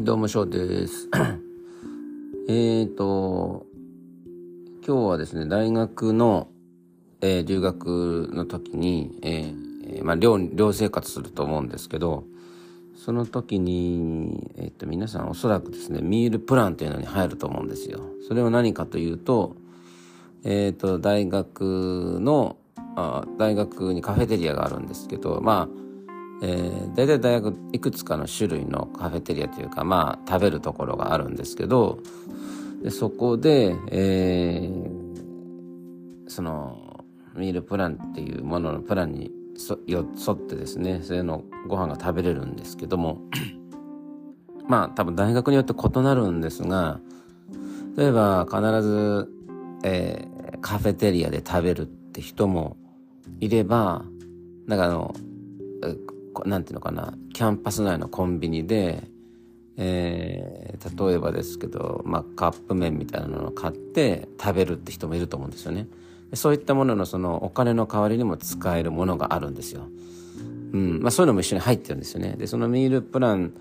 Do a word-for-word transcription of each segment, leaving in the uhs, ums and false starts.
はい、どうも翔ですえーと今日はですね、大学の、えー、留学の時に、えーまあ、寮、寮生活すると思うんですけど、その時に、えー、と皆さんおそらくですね、ミールプランというのに入ると思うんですよ。それは何かというと、えー、と大学のあ大学にカフェテリアがあるんですけど、まあえー、大体大学いくつかの種類のカフェテリアというか、まあ食べるところがあるんですけど、でそこで、えー、そのミールプランっていうもののプランに沿ってですね、そういうのご飯が食べれるんですけどもまあ多分大学によって異なるんですが、例えば必ず、えー、カフェテリアで食べるって人もいれば、なんかあのなんていうのかな、キャンパス内のコンビニで、えー、例えばですけど、まあ、カップ麺みたいなのを買って食べるって人もいると思うんですよね。そういったもののそのお金の代わりにも使えるものがあるんですよ。うん、まあそういうのも一緒に入ってるんですよね。で、そのミールプラン、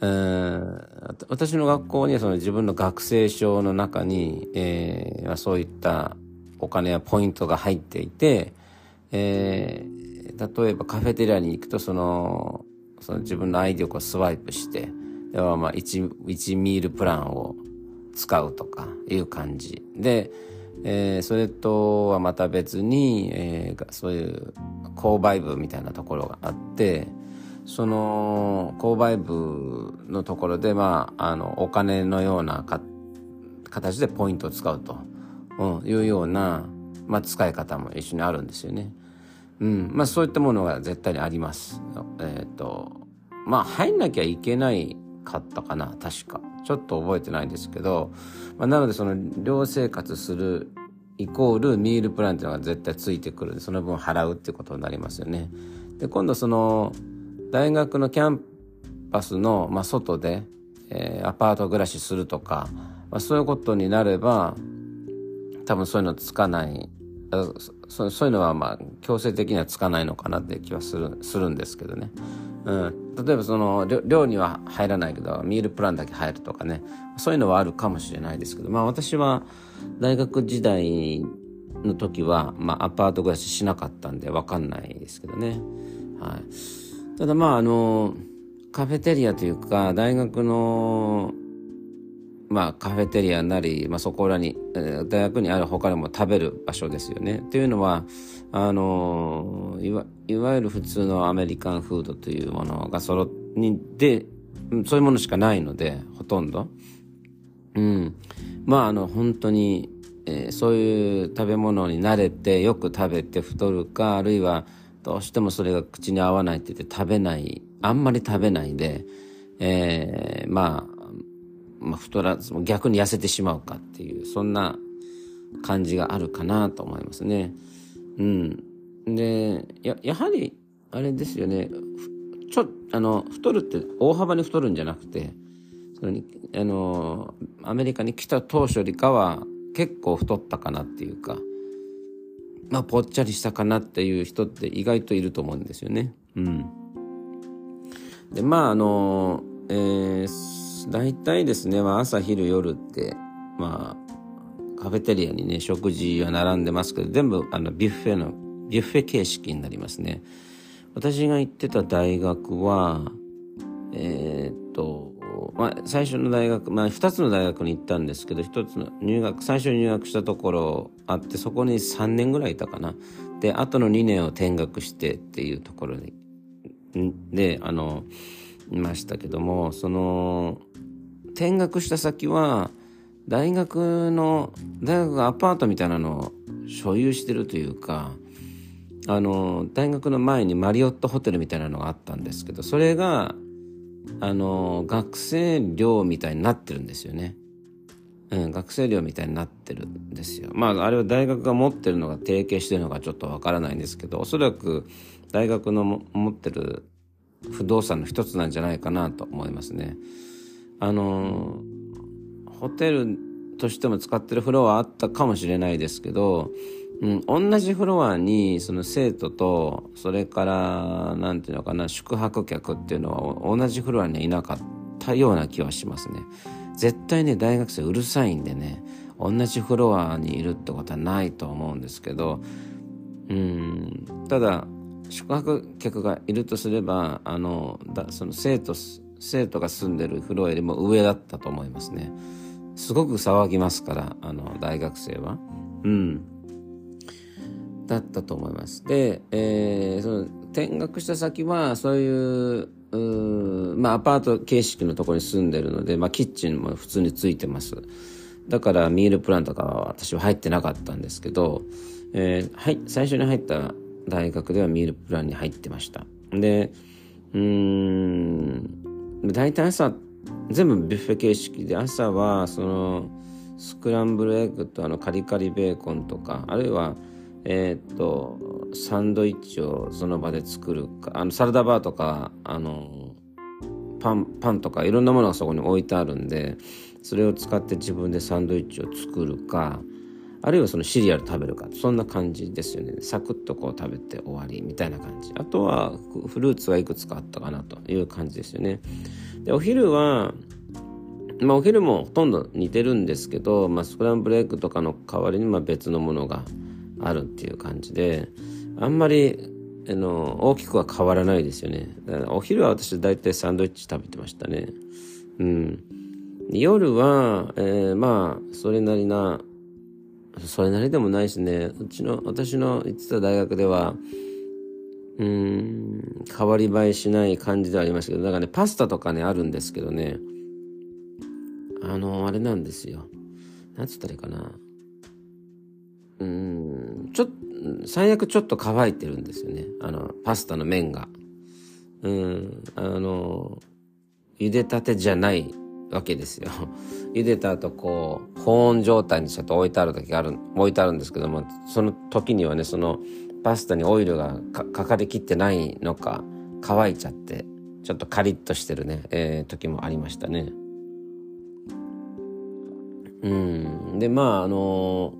えー、私の学校にはその自分の学生証の中に、えーまあ、そういったお金やポイントが入っていて、えー例えばカフェテリアに行くとその、その自分の アイディー をこうスワイプして、ではまあ 1, 1ミールプランを使うとかいう感じで、えー、それとはまた別に、えー、そういう購買部みたいなところがあって、その購買部のところで、まあ、あのお金のようなか形でポイントを使うというような、まあ、使い方も一緒にあるんですよね。うん、まあそういったものが絶対にあります。えっと、まあ入んなきゃいけないかったかな、確か。ちょっと覚えてないですけど、まあ、なのでその寮生活するイコールミールプランっていうのが絶対ついてくるんで、その分払うっていうことになりますよね。で、今度その大学のキャンパスの、まあ、外で、えー、アパート暮らしするとか、まあ、そういうことになれば、多分そういうのつかない。そ, そういうのはまあ強制的にはつかないのかなって気はす る, するんですけどね、うん、例えばその寮には入らないけどミールプランだけ入るとかね、そういうのはあるかもしれないですけど、まあ私は大学時代の時は、まあ、アパート暮らししなかったんで分かんないですけどね、はい、ただまああのカフェテリアというか大学のまあカフェテリアなり、まあそこらに、大学にある他にも食べる場所ですよね。というのは、あの、いわ、いわゆる普通のアメリカンフードというものが揃に、で、そういうものしかないので、ほとんど。うん。まああの、本当に、えー、そういう食べ物に慣れて、よく食べて太るか、あるいはどうしてもそれが口に合わないって言って食べない、あんまり食べないで、えー、まあ、まあ、太らず逆に痩せてしまうかっていう、そんな感じがあるかなと思いますね。うん。で、や、やはり、あれですよね。ちょ、あの、太るって大幅に太るんじゃなくて、その、あの、アメリカに来た当初よりかは結構太ったかなっていうか、まあ、ぽっちゃりしたかなっていう人って意外といると思うんですよね。うん。で、まあ、あの、えー、大体ですね、まあ、朝昼夜って、まあ、カフェテリアにね食事は並んでますけど、全部あのビュッフェのビュッフェ形式になりますね。私が行ってた大学はえー、っと、まあ、最初の大学、まあ、ふたつの大学に行ったんですけど、ひとつの入学最初に入学したところあって、そこにさんねんぐらいいたかな。であとのにねんを転学してっていうところでであのいましたけども、その転学した先は大学の大学がアパートみたいなのを所有してるというか、あの大学の前にマリオットホテルみたいなのがあったんですけど、それがあの学生寮みたいになってるんですよね。うん、学生寮みたいになってるんですよ。まああれは大学が持ってるのが提携してるのかちょっとわからないんですけど、おそらく大学のも持ってる不動産の一つなんじゃないかなと思いますね。あのホテルとしても使ってるフロアはあったかもしれないですけど、うん、同じフロアにその生徒とそれからなんていうのかな宿泊客っていうのは同じフロアにいなかっったような気はしますね。絶対ね、大学生うるさいんでね、同じフロアにいるってことはないと思うんですけど、うーん、ただ宿泊客がいるとすれば、あのだその生徒生徒が住んでるフロアよりも上だったと思いますね。すごく騒ぎますから、あの大学生は、うん、だったと思います。で、えー、その転学した先はそういう、うーまあアパート形式のところに住んでるので、まあキッチンも普通についてます。だからミールプランとかは私は入ってなかったんですけど、えー、はい、最初に入った大学ではミールプランに入ってました。で、うーん、大体朝全部ビュッフェ形式で、朝はそのスクランブルエッグとあのカリカリベーコンとか、あるいはえー、っとサンドイッチをその場で作るか、あのサラダバーとか、あのパンパンとかいろんなものがそこに置いてあるんで、それを使って自分でサンドイッチを作るか、あるいはそのシリアル食べるか、そんな感じですよね。サクッとこう食べて終わりみたいな感じ。あとはフルーツはいくつかあったかなという感じですよね。で、お昼はまあお昼もほとんど似てるんですけど、まあ、スクランブルエッグとかの代わりにまあ別のものがあるっていう感じで、あんまりあの大きくは変わらないですよね。だからお昼は私大体サンドイッチ食べてましたね。うん。夜は、えー、まあそれなりな、それなりでもないですね。うちの、私の行ってた大学では、うーん、変わり映えしない感じではありましたけど、だからね、パスタとかね、あるんですけどね、あの、あれなんですよ。なんつったらいいかな。うーん、ちょっと、最悪ちょっと乾いてるんですよね。あの、パスタの麺が。うん、あの、茹でたてじゃないわけですよ。茹でた後こう保温状態にちょっと置いてある時がある置いてあるんですけども、その時にはね、そのパスタにオイルが か, かかりきってないのか、乾いちゃってちょっとカリッとしてるね、えー、時もありましたね。うん。で、まああの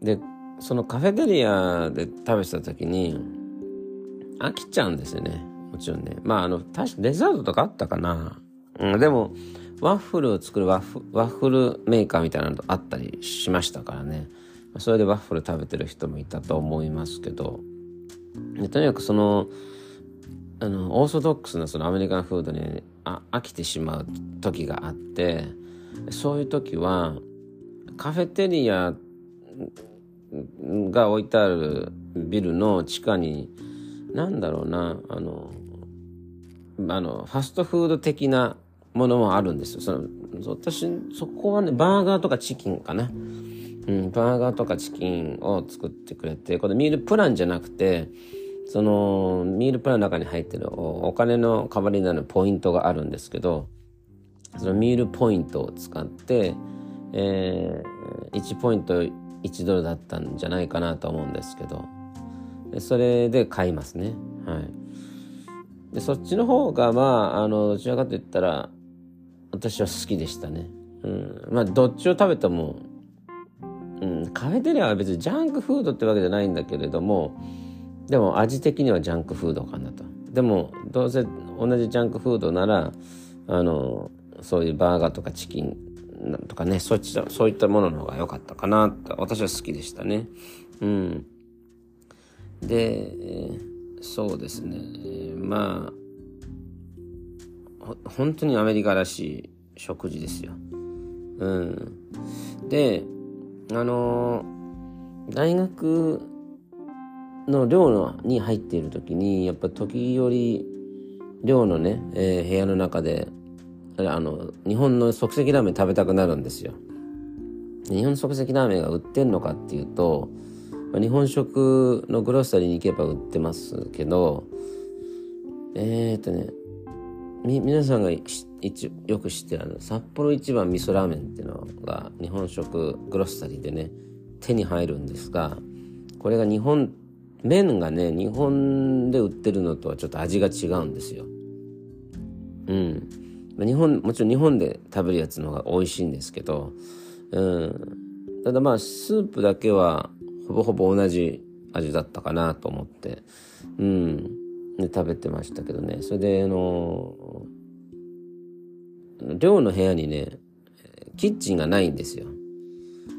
でそのカフェテリアで食べてた時に飽きちゃうんですよね。もちろんね。まああの確かデザートとかあったかな。うん、でもワッフルを作るワッフ、ワッフルメーカーみたいなのあったりしましたからね。それでワッフル食べてる人もいたと思いますけど、でとにかくその、あのオーソドックスなそのアメリカンフードにあ飽きてしまう時があって、そういう時はカフェテリアが置いてあるビルの地下に、なんだろうな、あのあのファストフード的なものもあるんですよ。その私そこはね、バーガーとかチキンかな、うん、バーガーとかチキンを作ってくれて、これミールプランじゃなくて、そのミールプランの中に入ってる お, お金の代わりになるポイントがあるんですけど、そのミールポイントを使って、えー、いちポイントいちドルだったんじゃないかなと思うんですけど、それで買いますね。はい。でそっちの方がまああのどちらかと言ったら私は好きでしたね。うん、まあどっちを食べても、うん、カフェテリアは別にジャンクフードってわけじゃないんだけれども、でも味的にはジャンクフードかなと。でもどうせ同じジャンクフードなら、あのそういうバーガーとかチキンとかね、そっちそういったものの方が良かったかなと私は好きでしたね。うん。で、そうですね。まあ本当にアメリカらしい食事ですよ。うん。で、あの大学の寮に入っている時に、やっぱ時折寮のね、えー、部屋の中であの日本の即席ラーメン食べたくなるんですよ。日本の即席ラーメンが売ってんのかっていうと、日本食のグロッサリーに行けば売ってますけど、えーっとね、み、皆さんが一よく知ってるあの札幌一番味噌ラーメンっていうのが日本食グロッサリーでね、手に入るんですが、これが日本、麺がね、日本で売ってるのとはちょっと味が違うんですよ。うん。日本、もちろん日本で食べるやつの方が美味しいんですけど、うん。ただまあ、スープだけは、ほぼほぼ同じ味だったかなと思って、うん、で食べてましたけどね。それであの寮の部屋にねキッチンがないんですよ。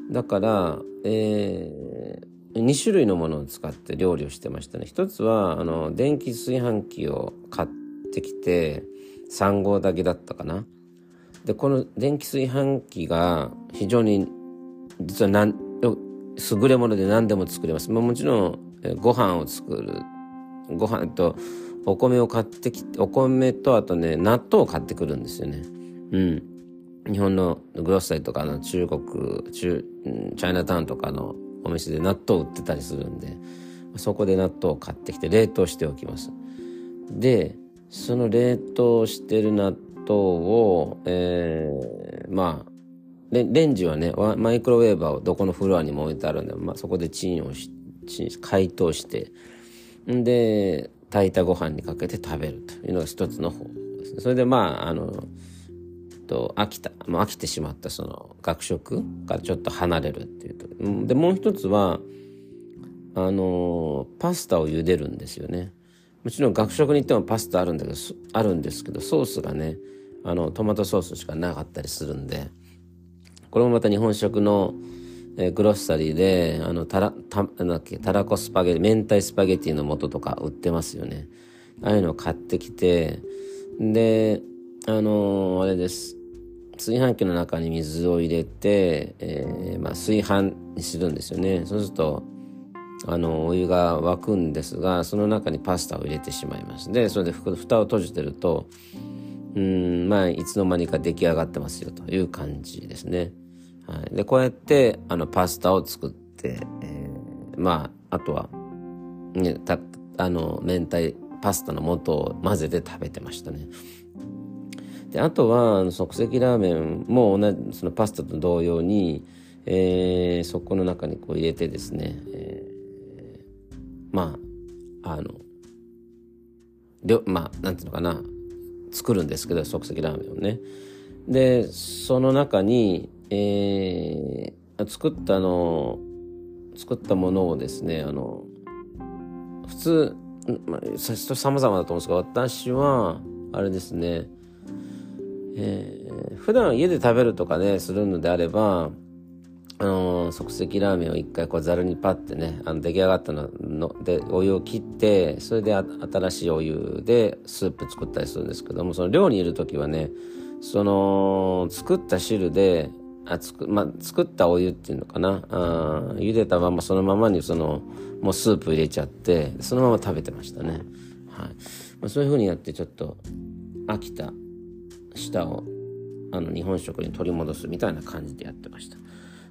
だから、えー、に種類のものを使って料理をしてましたね。一つはあの電気炊飯器を買ってきてさん号だけだったかな。でこの電気炊飯器が非常に実はなん優れもので何でも作れます。まあ、もちろんご飯を作るご飯とお米を買ってきてお米とあとね納豆を買ってくるんですよね。うん、日本のグロッサリーとかの中国中チャイナタウンとかのお店で納豆を売ってたりするんで、そこで納豆を買ってきて冷凍しておきます。でその冷凍してる納豆を、えー、まあレンジはねマイクロウェーバーをどこのフロアにも置いてあるんで、まあ、そこでチンをし解凍してんで炊いたご飯にかけて食べるというのが一つの方ですね。それでまああのと飽きたもう飽きてしまったその学食からちょっと離れるっていうと。でもう一つはあのパスタを茹でるんですよね。もちろん学食に行ってもパスタあるんだけどあるんですけどソースがねあのトマトソースしかなかったりするんで、これもまた日本食のグロッサリーであのたらたなんだっけたらこスパゲティ明太スパゲティの素とか売ってますよね。ああいうのを買ってきてであのあれです炊飯器の中に水を入れて、えーまあ、炊飯にするんですよね。そうするとあのお湯が沸くんですがその中にパスタを入れてしまいます。でそれで蓋を閉じてるとうーんまあいつの間にか出来上がってますよという感じですね。はい、でこうやってあのパスタを作って、えー、まああとは、ね、たあの明太パスタの素を混ぜて食べてましたね。であとはあの即席ラーメンも同じそのパスタと同様に、えー、そこの中にこう入れてですね、えー、まああのりょまあなんていうのかな作るんですけど即席ラーメンをね。でその中に、えー、作ったの作ったものをですねあの普通、まあ、様々だと思うんですが私はあれですね、えー、普段家で食べるとかねするのであれば、あのー、即席ラーメンを一回こうざるにパッてねあの出来上がったののでお湯を切ってそれで新しいお湯でスープ作ったりするんですけども、その寮にいる時はねその作った汁であつく、まあ、作ったお湯っていうのかなあ茹でたままそのままにそのもうスープ入れちゃってそのまま食べてましたね。はい、まあ、そういう風にやってちょっと飽きた舌をあの日本食に取り戻すみたいな感じでやってました。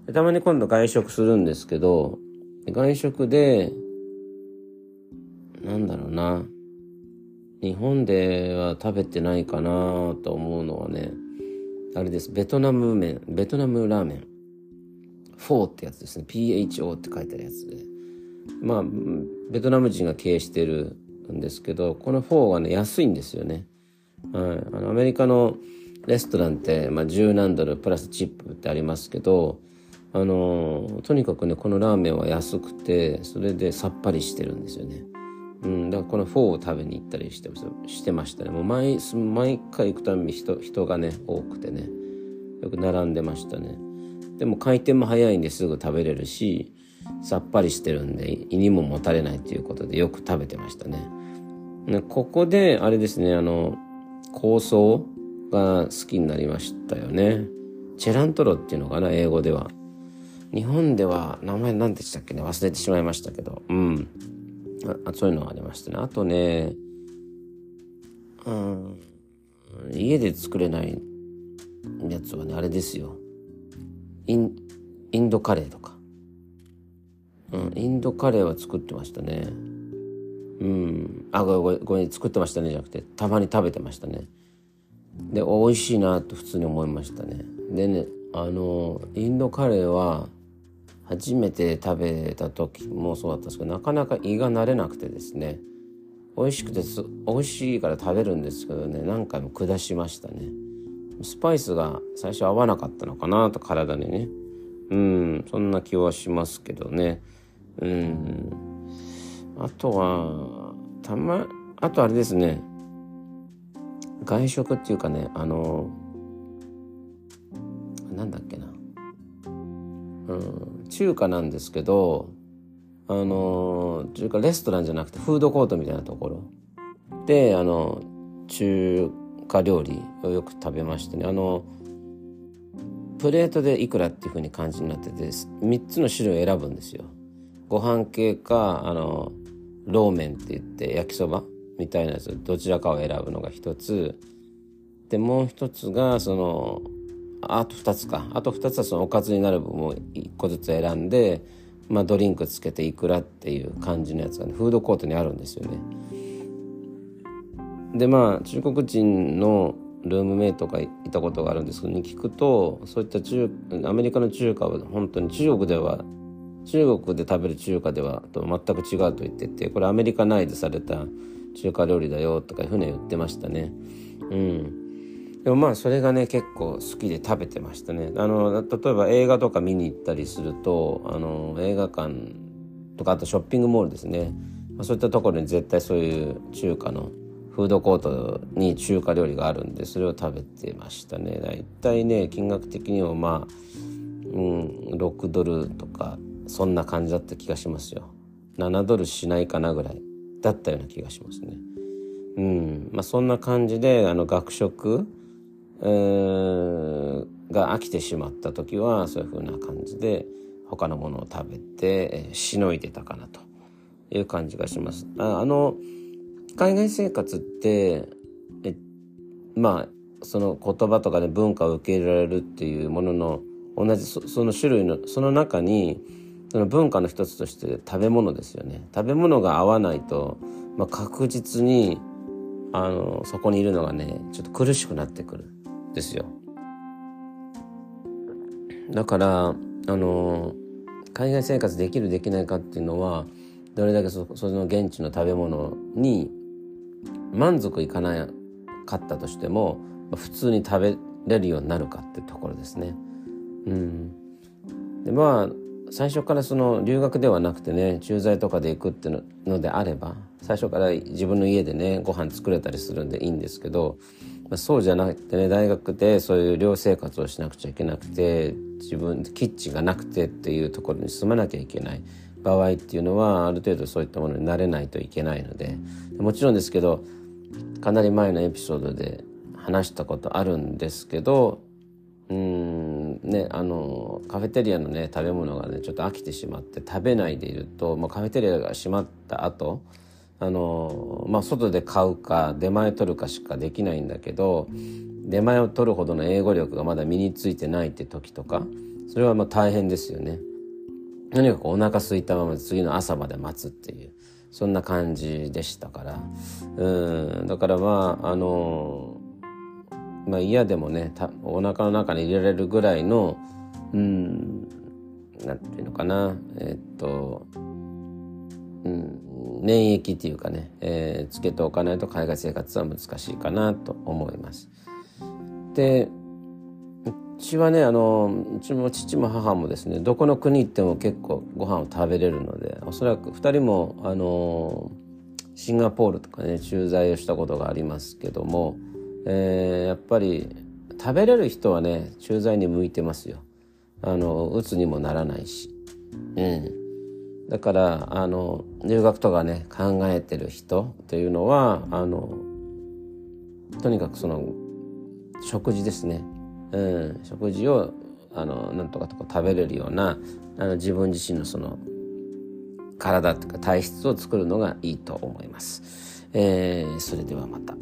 でたまに今度外食するんですけど外食でなんだろうな日本では食べてないかなと思うのはねあれです。ベトナム麺ベトナムラーメンフォーってやつですね。 ピーエイチオー って書いてあるやつでまあベトナム人が経営してるんですけどこのフォーはね安いんですよね。はい、あのアメリカのレストランって、まあ、じゅうなんドルプラスチップってありますけど、あのー、とにかくねこのラーメンは安くてそれでさっぱりしてるんですよね。うん、だからこのフォーを食べに行ったりして、してましたね。もう 毎, 毎回行くたびに 人, 人がね多くてねよく並んでましたね。でも回転も早いんですぐ食べれるしさっぱりしてるんで胃にももたれないということでよく食べてましたね。ねここであれですねあの香草が好きになりましたよね。チェラントロっていうのかな英語では。日本では名前何でしたっけね忘れてしまいましたけど、うん、あそういうのがありましたね。あとね、うん、家で作れないやつはねあれですよイン、インドカレーとか、うん、インドカレーは作ってましたね。うん、あごめんごめん作ってましたねじゃなくてたまに食べてましたね。で美味しいなと普通に思いましたね。でねあのインドカレーは初めて食べた時もそうだったんですけどなかなか胃が慣れなくてですね美味しくて美味しいから食べるんですけどね何回も下しましたね。スパイスが最初合わなかったのかなと体にねうんそんな気はしますけどね。うんあとはたまあとあれですね外食っていうかねあのなんだっけな、うん、中華なんですけど、あの中華レストランじゃなくてフードコートみたいなところで、あの中華料理をよく食べましてね、あのプレートでいくらっていう風に感じになってて、みっつの種類を選ぶんですよ。ご飯系か、あのローメンって言って焼きそばみたいなやつ、どちらかを選ぶのが一つで、もう一つがそのあと二つかあと二つはそのおかずになる分を一個ずつ選んで、まあ、ドリンクつけていくらっていう感じのやつが、ね、フードコートにあるんですよね。でまあ中国人のルームメイトがいたことがあるんですけど、に聞くと、そういった中アメリカの中華は本当に中国では中国で食べる中華ではと全く違うと言ってて、これアメリカナイズされた中華料理だよとかいうふうに言ってましたね。うん。でもまあそれがね結構好きで食べてましたね。あの例えば映画とか見に行ったりすると、あの映画館とかあとショッピングモールですね、そういったところに絶対そういう中華のフードコートに中華料理があるんで、それを食べてましたね。だいたいね金額的にもまあ、うん、ろくドルとかそんな感じだった気がしますよ。ななドルしないかなぐらいだったような気がしますね。うん、まあそんな感じで、あの学食、えー、が飽きてしまった時はそういう風な感じで他のものを食べて、えー、しのいでたかなという感じがします。あ、あの海外生活ってえまあその言葉とかで文化を受け入れられるっていうものの同じ そ, その種類のその中に。その文化の一つとして食べ物ですよね。食べ物が合わないと、まあ、確実にあのそこにいるのがねちょっと苦しくなってくるんですよ。だからあの海外生活できるできないかっていうのは、どれだけ そ, その現地の食べ物に満足いかなかったとしても、まあ、普通に食べれるようになるかっていうところですね。うん、でまあ最初からその留学ではなくてね、駐在とかで行くっていうのであれば、最初から自分の家でねご飯作れたりするんでいいんですけど、まあ、そうじゃなくてね、大学でそういう寮生活をしなくちゃいけなくて、自分キッチンがなくてっていうところに住まなきゃいけない場合っていうのは、ある程度そういったものに慣れないといけないので、もちろんですけど、かなり前のエピソードで話したことあるんですけど、うーんね、あのカフェテリアのね食べ物がねちょっと飽きてしまって食べないでいると、まあ、カフェテリアが閉まった後、あの、まあ、外で買うか出前取るかしかできないんだけど、出前を取るほどの英語力がまだ身についてないって時とか、それはまあ大変ですよね。何かこうお腹空いたまま次の朝まで待つっていう、そんな感じでしたから、うんだからまああのまあ、嫌でもねお腹の中に入れられるぐらいの、うん、なんていうのかな、えっと、うん、免疫っていうかね、えー、つけておかないと海外生活は難しいかなと思います。で、うちはねあのうちも父も母もですね、どこの国行っても結構ご飯を食べれるので、おそらくふたりもあのシンガポールとかね駐在をしたことがありますけども。えー、やっぱり食べれる人はね駐在に向いてますよ。あのうつにもならないし、うん、だからあの留学とかね考えてる人というのは、あのとにかくその食事ですね、うん、食事をあのなんとかとか食べれるような、あの自分自身のその体とか体質を作るのがいいと思います。えー、それではまた。